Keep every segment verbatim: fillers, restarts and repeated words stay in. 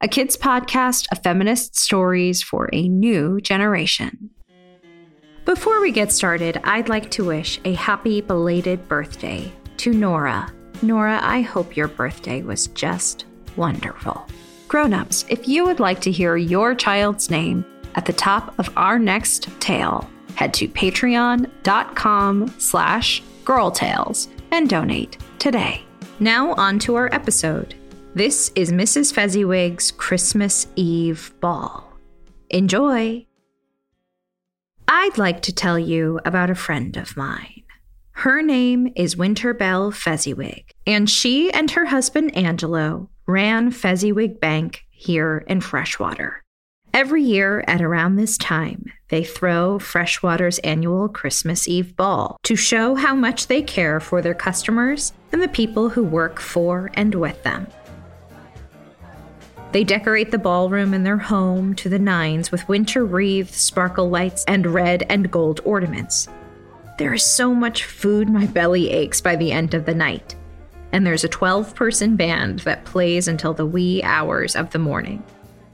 a kids' podcast of feminist stories for a new generation. Before we get started, I'd like to wish a happy belated birthday to Nora. Nora, I hope your birthday was just wonderful. Grown-ups, if you would like to hear your child's name at the top of our next tale, head to patreon.com slash girltales and donate today. Now on to our episode. This is Missus Fezziwig's Christmas Eve Ball. Enjoy! I'd like to tell you about a friend of mine. Her name is Winterbell Fezziwig, and she and her husband Angelo ran Fezziwig Bank here in Freshwater. Every year at around this time, they throw Freshwater's annual Christmas Eve Ball to show how much they care for their customers and the people who work for and with them. They decorate the ballroom in their home to the nines with winter wreaths, sparkle lights, and red and gold ornaments. There is so much food my belly aches by the end of the night, and there's a twelve-person band that plays until the wee hours of the morning.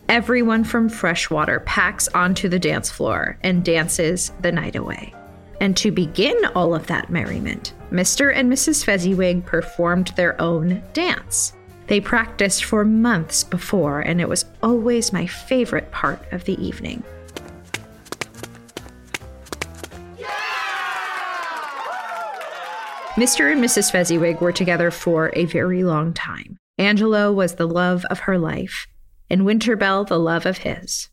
Everyone from Freshwater packs onto the dance floor and dances the night away. And to begin all of that merriment, Mister and Missus Fezziwig performed their own dance. They practiced for months before, and it was always my favorite part of the evening. Yeah! Mister and Missus Fezziwig were together for a very long time. Angelo was the love of her life, and Winterbell the love of his.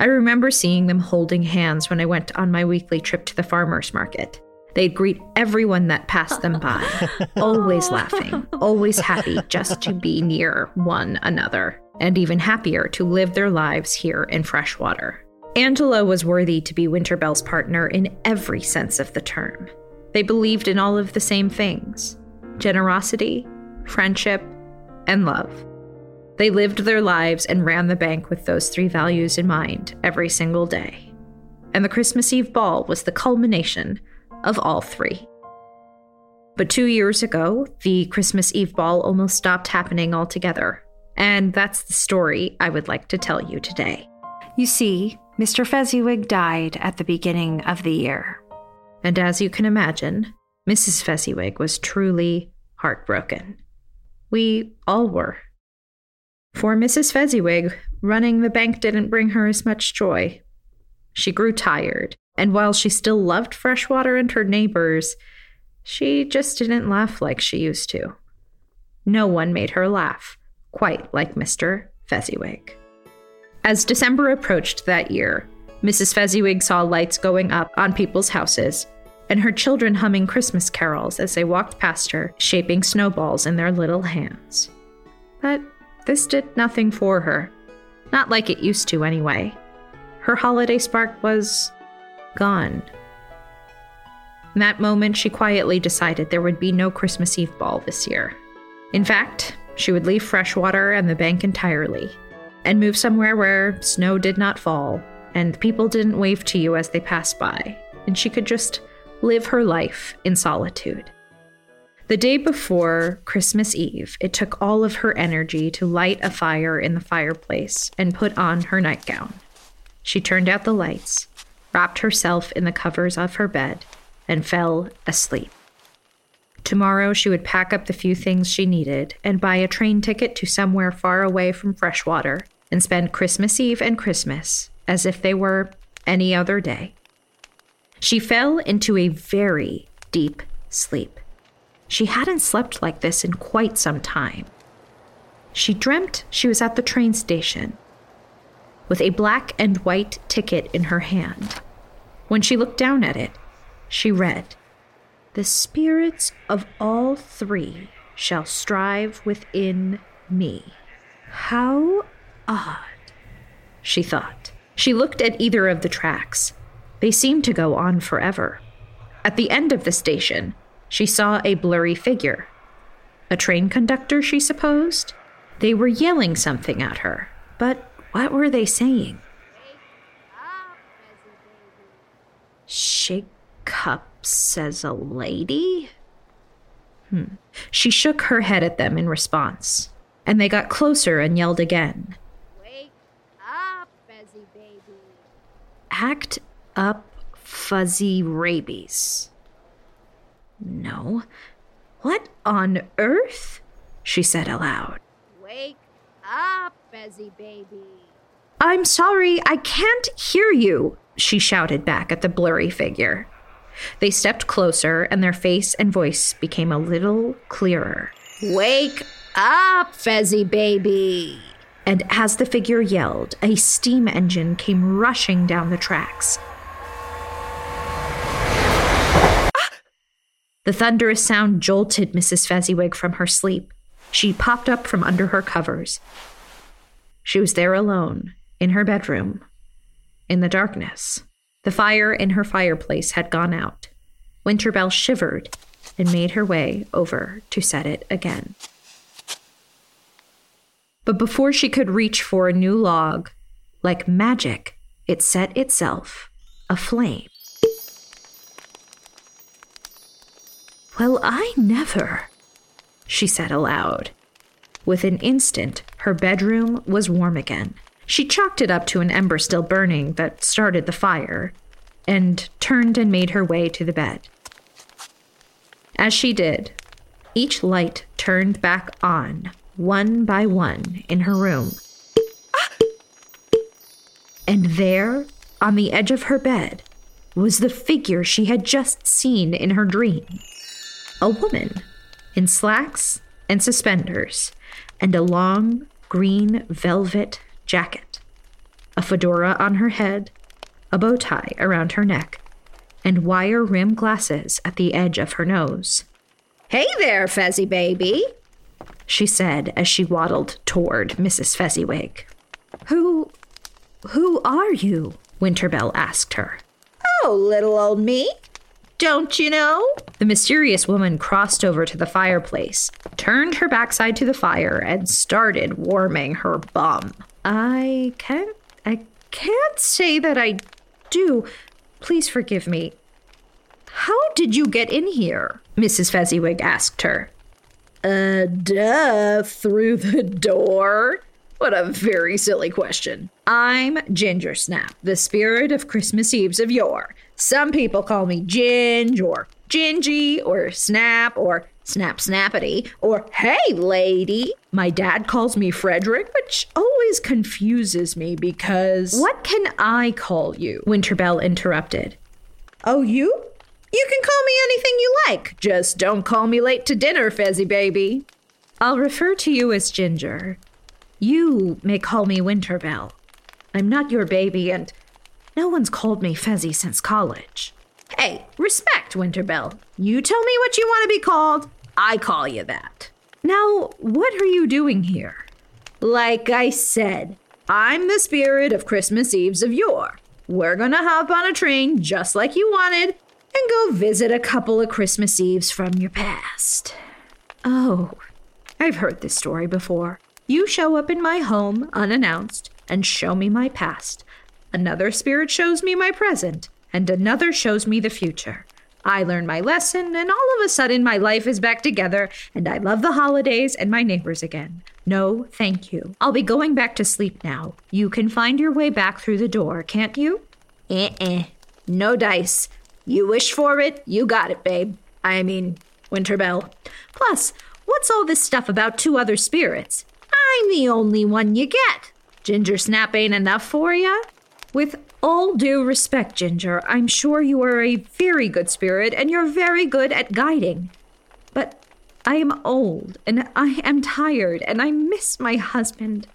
I remember seeing them holding hands when I went on my weekly trip to the farmer's market. They'd greet everyone that passed them by, always laughing, always happy just to be near one another, and even happier to live their lives here in Freshwater. Angelo was worthy to be Winterbell's partner in every sense of the term. They believed in all of the same things: generosity, friendship, and love. They lived their lives and ran the bank with those three values in mind every single day. And the Christmas Eve ball was the culmination of all three. But two years ago, the Christmas Eve ball almost stopped happening altogether. And that's the story I would like to tell you today. You see, Mister Fezziwig died at the beginning of the year. And as you can imagine, Missus Fezziwig was truly heartbroken. We all were. For Missus Fezziwig, running the bank didn't bring her as much joy She grew tired, and while she still loved Freshwater and her neighbors, she just didn't laugh like she used to. No one made her laugh, quite like Mister Fezziwig. As December approached that year, Missus Fezziwig saw lights going up on people's houses and her children humming Christmas carols as they walked past her, shaping snowballs in their little hands. But this did nothing for her. Not like it used to, anyway. Her holiday spark was gone. In that moment, she quietly decided there would be no Christmas Eve ball this year. In fact, she would leave Freshwater and the bank entirely, and move somewhere where snow did not fall, and people didn't wave to you as they passed by, and she could just live her life in solitude. The day before Christmas Eve, it took all of her energy to light a fire in the fireplace and put on her nightgown. She turned out the lights, wrapped herself in the covers of her bed, and fell asleep. Tomorrow, she would pack up the few things she needed and buy a train ticket to somewhere far away from Freshwater and spend Christmas Eve and Christmas as if they were any other day. She fell into a very deep sleep. She hadn't slept like this in quite some time. She dreamt she was at the train station with a black and white ticket in her hand. When she looked down at it, she read, "The spirits of all three shall strive within me." How odd, she thought. She looked at either of the tracks. They seemed to go on forever. At the end of the station, she saw a blurry figure. A train conductor, she supposed? They were yelling something at her, but what were they saying? Shake up, says a lady? Hmm. She shook her head at them in response, and they got closer and yelled again. Wake up, fuzzy baby. Act up, fuzzy rabies. No. What on earth? She said aloud. Wake up, fuzzy baby. I'm sorry, I can't hear you, she shouted back at the blurry figure. They stepped closer, and their face and voice became a little clearer. Wake up, Fezzy baby! And as the figure yelled, a steam engine came rushing down the tracks. Ah! The thunderous sound jolted Missus Fezziwig from her sleep. She popped up from under her covers. She was there alone, in her bedroom, in the darkness. The fire in her fireplace had gone out. Winterbell shivered and made her way over to set it again. But before she could reach for a new log, like magic, it set itself aflame. Well, I never, she said aloud. With an instant, her bedroom was warm again. She chalked it up to an ember still burning that started the fire, and turned and made her way to the bed. As she did, each light turned back on, one by one, in her room. Ah! And there, on the edge of her bed, was the figure she had just seen in her dream. A woman, in slacks and suspenders, and a long green velvet jacket, a fedora on her head, a bow tie around her neck, and wire-rimmed glasses at the edge of her nose. Hey there, Fezzy baby, she said as she waddled toward Missus Fezziwig. Who, who are you? Winterbell asked her. Oh, little old me, don't you know? The mysterious woman crossed over to the fireplace, turned her backside to the fire, and started warming her bum. I can't, I can't say that I do. Please forgive me. How did you get in here? Missus Fezziwig asked her. Uh, duh, through the door? What a very silly question. I'm Ginger Snap, the spirit of Christmas Eves of yore. Some people call me Ginge or Gingy or Snap or snap snappity, or hey lady. My dad calls me Frederick, which always confuses me because... What can I call you? Winterbell interrupted. Oh, you? You can call me anything you like. Just don't call me late to dinner, Fezzy baby. I'll refer to you as Ginger. You may call me Winterbell. I'm not your baby, and no one's called me Fezzy since college. Hey, respect, Winterbell. You tell me what you want to be called, I call you that. Now, what are you doing here? Like I said, I'm the spirit of Christmas Eves of yore. We're gonna hop on a train just like you wanted and go visit a couple of Christmas Eves from your past. Oh, I've heard this story before. You show up in my home unannounced and show me my past. Another spirit shows me my present, and another shows me the future. I learn my lesson, and all of a sudden my life is back together, and I love the holidays and my neighbors again. No, thank you. I'll be going back to sleep now. You can find your way back through the door, can't you? Eh-eh. No dice. You wish for it, you got it, babe. I mean, Winterbell. Plus, what's all this stuff about two other spirits? I'm the only one you get. Ginger Snap ain't enough for ya? With all due respect, Ginger, I'm sure you are a very good spirit and you're very good at guiding. But I am old and I am tired and I miss my husband.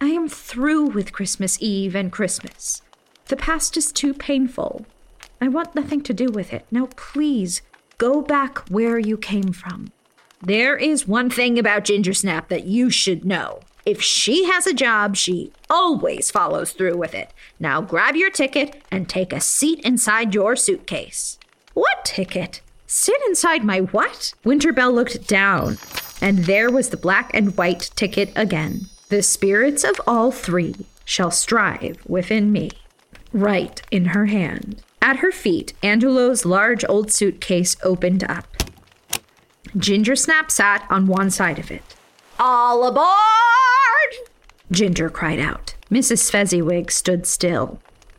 I am through with Christmas Eve and Christmas. The past is too painful. I want nothing to do with it. Now please, go back where you came from. There is one thing about Ginger Snap that you should know. If she has a job, she always follows through with it. Now grab your ticket and take a seat inside your suitcase. What ticket? Sit inside my what? Winterbell looked down, and there was the black and white ticket again. The spirits of all three shall strive within me. Right in her hand. At her feet, Angelo's large old suitcase opened up. Ginger Snap sat on one side of it. All aboard! Ginger cried out. Missus Fezziwig stood still.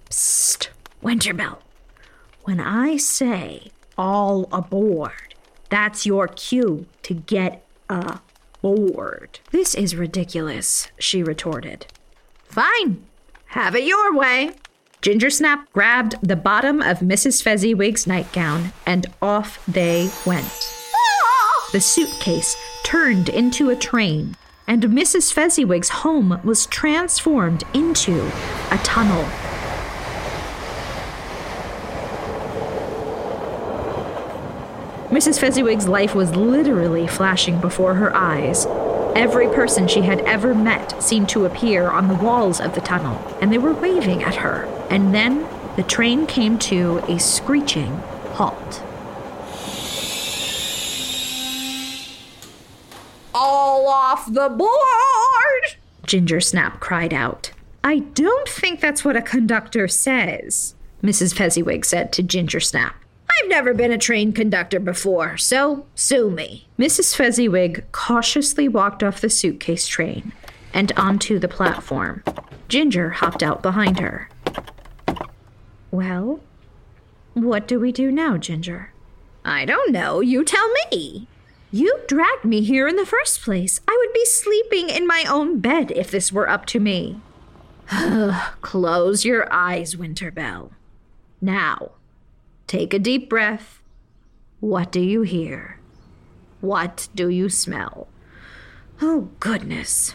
Psst, Winterbell. When I say all aboard, that's your cue to get aboard. This is ridiculous, she retorted. Fine, have it your way. Ginger Snap grabbed the bottom of Missus Fezziwig's nightgown, and off they went. The suitcase turned into a train, and Missus Fezziwig's home was transformed into a tunnel. Missus Fezziwig's life was literally flashing before her eyes. Every person she had ever met seemed to appear on the walls of the tunnel, and they were waving at her. And then the train came to a screeching halt. All off the board! Ginger Snap cried out. I don't think that's what a conductor says, Missus Fezziwig said to Ginger Snap. I've never been a train conductor before, so sue me. Missus Fezziwig cautiously walked off the suitcase train and onto the platform. Ginger hopped out behind her. Well, what do we do now, Ginger? I don't know. You tell me. You dragged me here in the first place. I would be sleeping in my own bed if this were up to me. Close your eyes, Winterbell. Now, take a deep breath. What do you hear? What do you smell? Oh, goodness,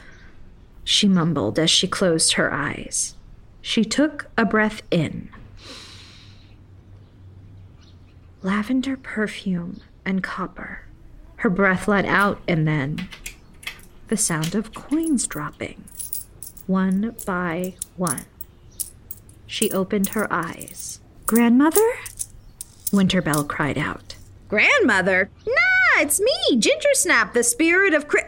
she mumbled as she closed her eyes. She took a breath in. Lavender perfume and copper. Her breath let out, and then the sound of coins dropping, one by one. She opened her eyes. Grandmother? Winterbell cried out. Grandmother? Nah, it's me, Ginger Snap, the spirit of Chris...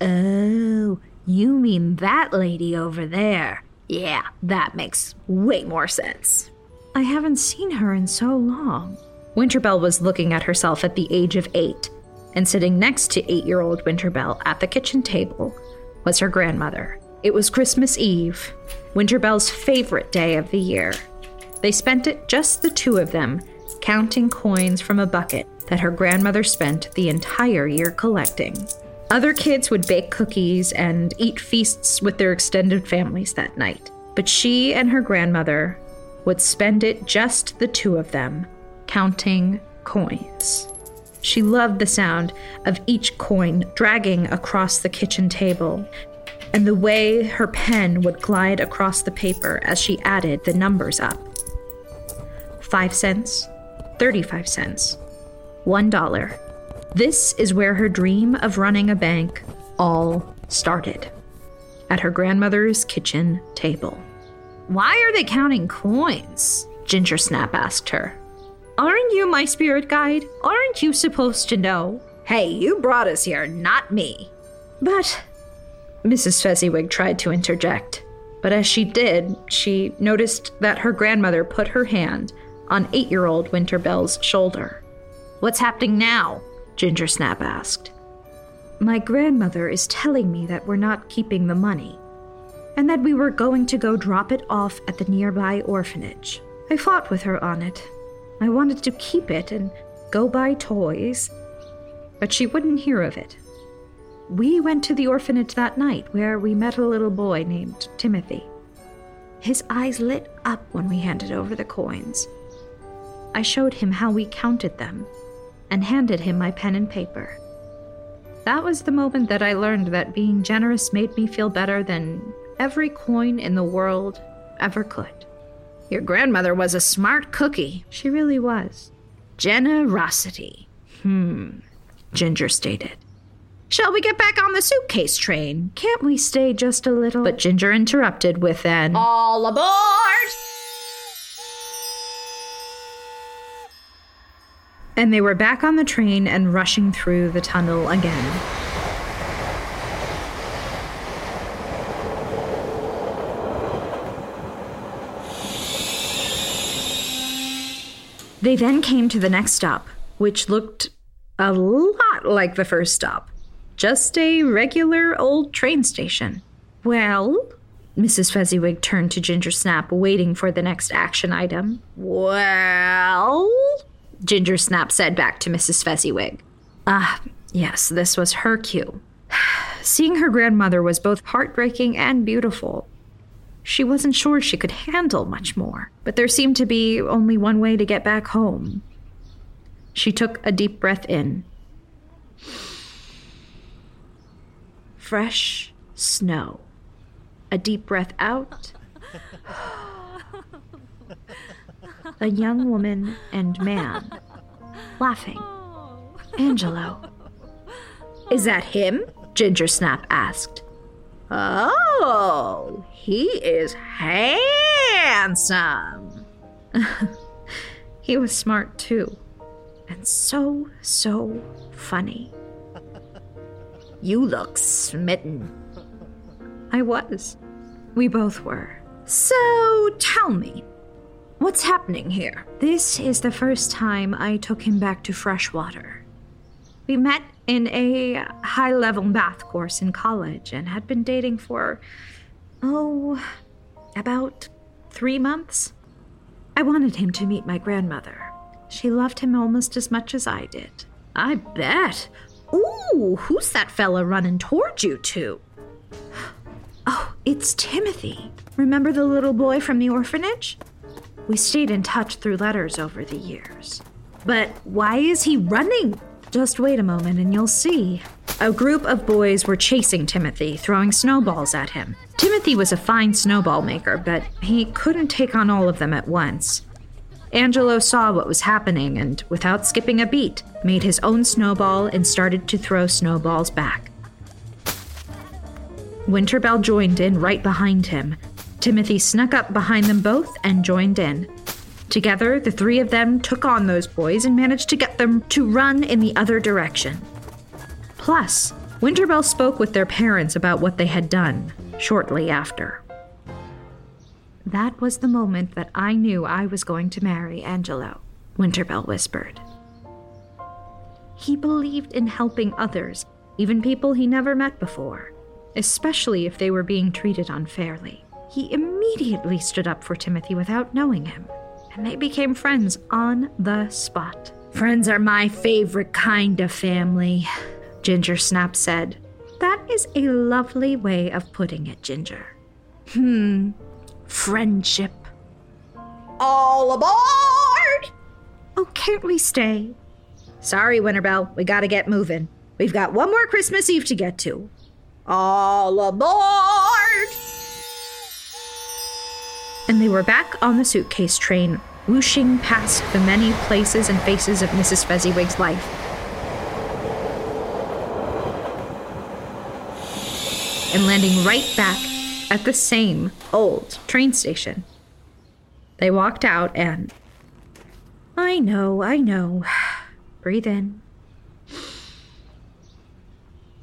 Oh, you mean that lady over there. Yeah, that makes way more sense. I haven't seen her in so long. Winterbell was looking at herself at the age of eight. And sitting next to eight-year-old Winterbell at the kitchen table was her grandmother. It was Christmas Eve, Winterbell's favorite day of the year. They spent it just the two of them counting coins from a bucket that her grandmother spent the entire year collecting. Other kids would bake cookies and eat feasts with their extended families that night, but she and her grandmother would spend it just the two of them, counting coins. She loved the sound of each coin dragging across the kitchen table, and the way her pen would glide across the paper as she added the numbers up. Five cents, thirty-five cents, one dollar. This is where her dream of running a bank all started, at her grandmother's kitchen table. "Why are they counting coins?" Ginger Snap asked her. "Aren't you my spirit guide? Aren't you supposed to know? Hey, you brought us here, not me." "But..." Missus Fezziwig tried to interject, but as she did, she noticed that her grandmother put her hand on eight-year-old Winterbell's shoulder. "What's happening now?" Ginger Snap asked. "My grandmother is telling me that we're not keeping the money, and that we were going to go drop it off at the nearby orphanage. I fought with her on it. I wanted to keep it and go buy toys, but she wouldn't hear of it. We went to the orphanage that night, where we met a little boy named Timothy. His eyes lit up when we handed over the coins. I showed him how we counted them and handed him my pen and paper. That was the moment that I learned that being generous made me feel better than every coin in the world ever could." "Your grandmother was a smart cookie." "She really was." "Generosity. Hmm," Ginger stated. "Shall we get back on the suitcase train? Can't we stay just a little?" But Ginger interrupted with an "All aboard!" And they were back on the train and rushing through the tunnel again. They then came to the next stop, which looked a lot like the first stop. Just a regular old train station. "Well?" Missus Fezziwig turned to Ginger Snap, waiting for the next action item. "Well?" Ginger Snap said back to Missus Fezziwig. Ah, yes, this was her cue. Seeing her grandmother was both heartbreaking and beautiful. She wasn't sure she could handle much more, but there seemed to be only one way to get back home. She took a deep breath in. Fresh snow. A deep breath out. A young woman and man laughing. Angelo. "Is that him?" Ginger Snap asked. "Oh, he is handsome." He was smart too. And so, so funny. "You look smitten." I was. We both were. "So tell me, what's happening here?" "This is the first time I took him back to Freshwater. We met in a high-level math course in college and had been dating for, oh, about three months. I wanted him to meet my grandmother. She loved him almost as much as I did." "I bet. Ooh, who's that fella running toward you two?" "Oh, it's Timothy. Remember the little boy from the orphanage? We stayed in touch through letters over the years." "But why is he running?" "Just wait a moment and you'll see." A group of boys were chasing Timothy, throwing snowballs at him. Timothy was a fine snowball maker, but he couldn't take on all of them at once. Angelo saw what was happening and, without skipping a beat, made his own snowball and started to throw snowballs back. Winterbell joined in right behind him. Timothy snuck up behind them both and joined in. Together, the three of them took on those boys and managed to get them to run in the other direction. Plus, Winterbell spoke with their parents about what they had done shortly after. "That was the moment that I knew I was going to marry Angelo," Winterbell whispered. "He believed in helping others, even people he never met before, especially if they were being treated unfairly. He immediately stood up for Timothy without knowing him, and they became friends on the spot. Friends are my favorite kind of family, Ginger Snap said. That is a lovely way of putting it, Ginger. Hmm, friendship. All aboard! Oh, can't we stay? Sorry, Winterbell, we gotta get moving. We've got one more Christmas Eve to get to. All aboard! And they were back on the suitcase train, whooshing past the many places and faces of Missus Fezziwig's life. And landing right back at the same old train station. They walked out and... I know, I know. Breathe in.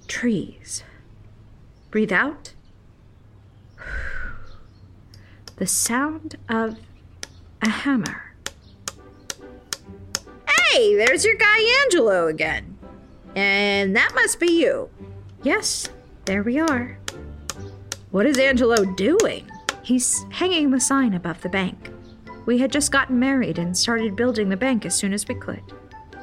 Trees. Breathe out. The sound of a hammer. Hey, there's your guy Angelo again. And that must be you. Yes, there we are. What is Angelo doing? He's hanging the sign above the bank. We had just gotten married and started building the bank as soon as we could.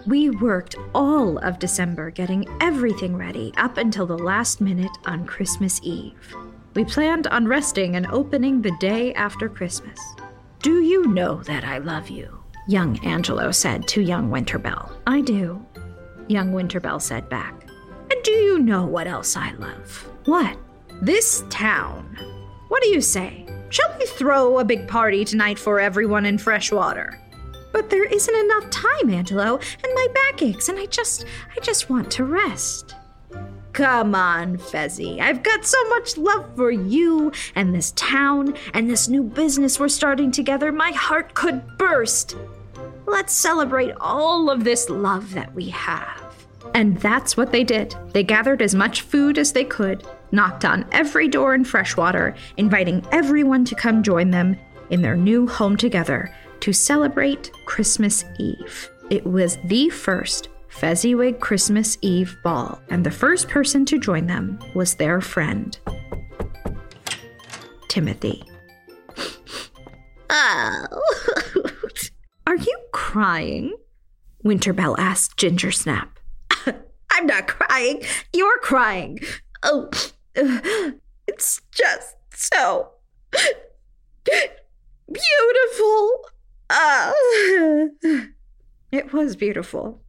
We worked all of December getting everything ready up until the last minute on Christmas Eve. We planned on resting and opening the day after Christmas. Do you know that I love you? Young Angelo said to young Winterbell. I do, young Winterbell said back. And do you know what else I love? What? This town. What do you say? Shall we throw a big party tonight for everyone in Freshwater? But there isn't enough time, Angelo, and my back aches, and I just, I just want to rest. Come on, Fezzy. I've got so much love for you and this town and this new business we're starting together. My heart could burst. Let's celebrate all of this love that we have. And that's what they did. They gathered as much food as they could, knocked on every door in Freshwater, inviting everyone to come join them in their new home together to celebrate Christmas Eve. It was the first Fezziwig Christmas Eve ball, and the first person to join them was their friend, Timothy. Oh. Are you crying? Winterbell asked Ginger Snap. I'm not crying. You're crying. Oh, it's just so beautiful. Uh, it was beautiful.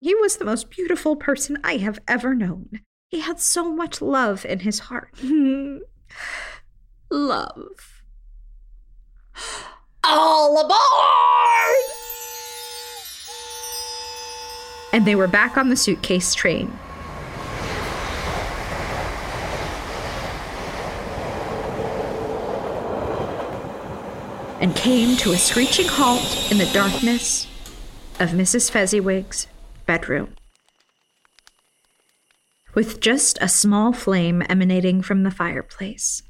He was the most beautiful person I have ever known. He had so much love in his heart. Love. All aboard! And they were back on the suitcase train. And came to a screeching halt in the darkness of Missus Fezziwig's bedroom. With just a small flame emanating from the fireplace,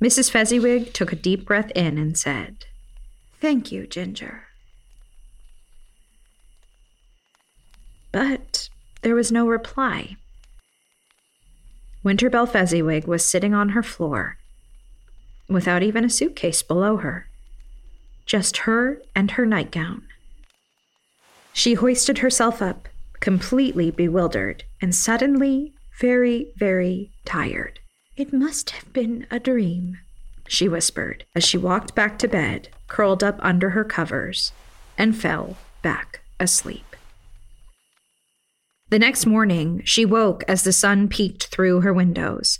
Missus Fezziwig took a deep breath in and said, "Thank you, Ginger." But there was no reply. Winterbell Fezziwig was sitting on her floor, without even a suitcase below her, just her and her nightgown. She hoisted herself up, completely bewildered, and suddenly very, very tired. "It must have been a dream," she whispered as she walked back to bed, curled up under her covers, and fell back asleep. The next morning, she woke as the sun peeked through her windows.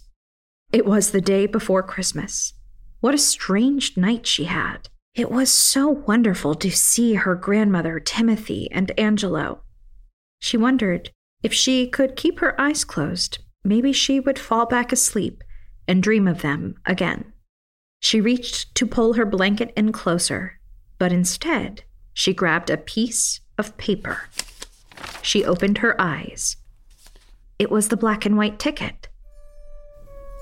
It was the day before Christmas. What a strange night she had. It was so wonderful to see her grandmother, Timothy, and Angelo. She wondered if she could keep her eyes closed. Maybe she would fall back asleep and dream of them again. She reached to pull her blanket in closer, but instead, she grabbed a piece of paper. She opened her eyes. It was the black and white ticket.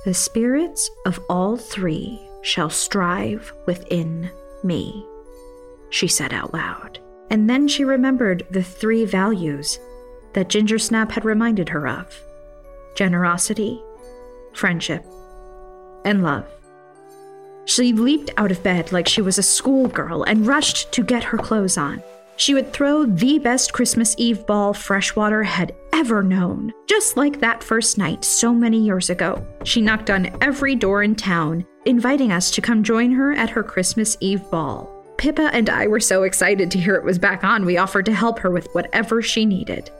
"The spirits of all three shall strive within me," she said out loud. And then she remembered the three values that Ginger Snap had reminded her of: generosity, friendship, and love. She leaped out of bed like she was a schoolgirl and rushed to get her clothes on. She would throw the best Christmas Eve ball Freshwater had ever known. Just like that first night so many years ago, she knocked on every door in town, inviting us to come join her at her Christmas Eve ball. Pippa and I were so excited to hear it was back on, we offered to help her with whatever she needed.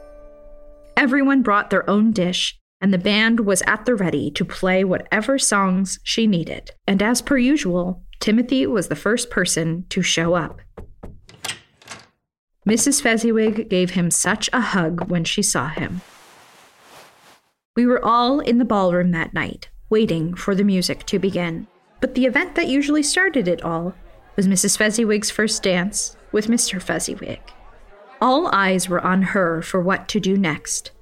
Everyone brought their own dish, and the band was at the ready to play whatever songs she needed. And as per usual, Timothy was the first person to show up. Missus Fezziwig gave him such a hug when she saw him. We were all in the ballroom that night, waiting for the music to begin. But the event that usually started it all was Missus Fezziwig's first dance with Mister Fezziwig. All eyes were on her for what to do next.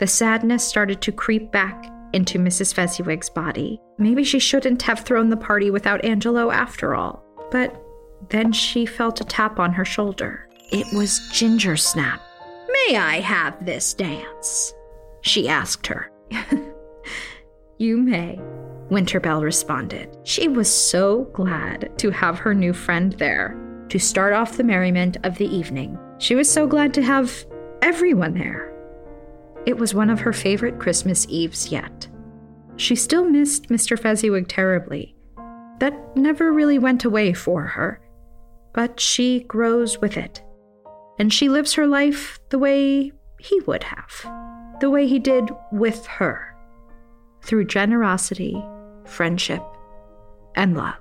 The sadness started to creep back into Missus Fezziwig's body. Maybe she shouldn't have thrown the party without Angelo after all. But then she felt a tap on her shoulder. It was Ginger Snap. "May I have this dance?" she asked her. "You may," Winterbell responded. She was so glad to have her new friend there to start off the merriment of the evening. She was so glad to have everyone there. It was one of her favorite Christmas Eves yet. She still missed Mister Fezziwig terribly. That never really went away for her, but she grows with it. And she lives her life the way he would have, the way he did with her. Through generosity, friendship, and love.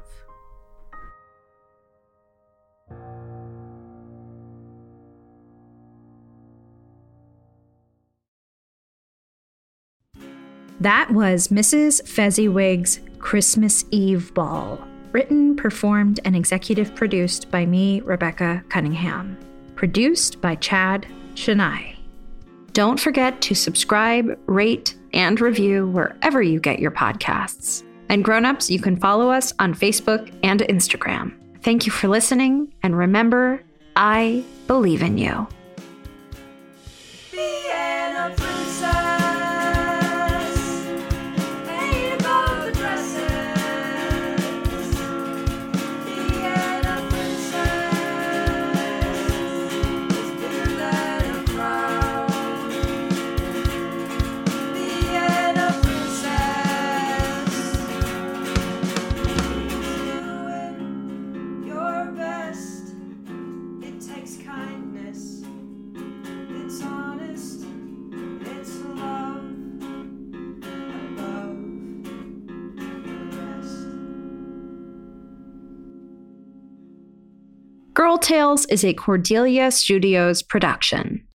That was Missus Fezziwig's Christmas Eve Ball, written, performed, and executive produced by me, Rebecca Cunningham. Produced by Chad Chennai. Don't forget to subscribe, rate, and review wherever you get your podcasts. And grown-ups, you can follow us on Facebook and Instagram. Thank you for listening, and remember, I believe in you. Girl Tales is a Cordelia Studios production.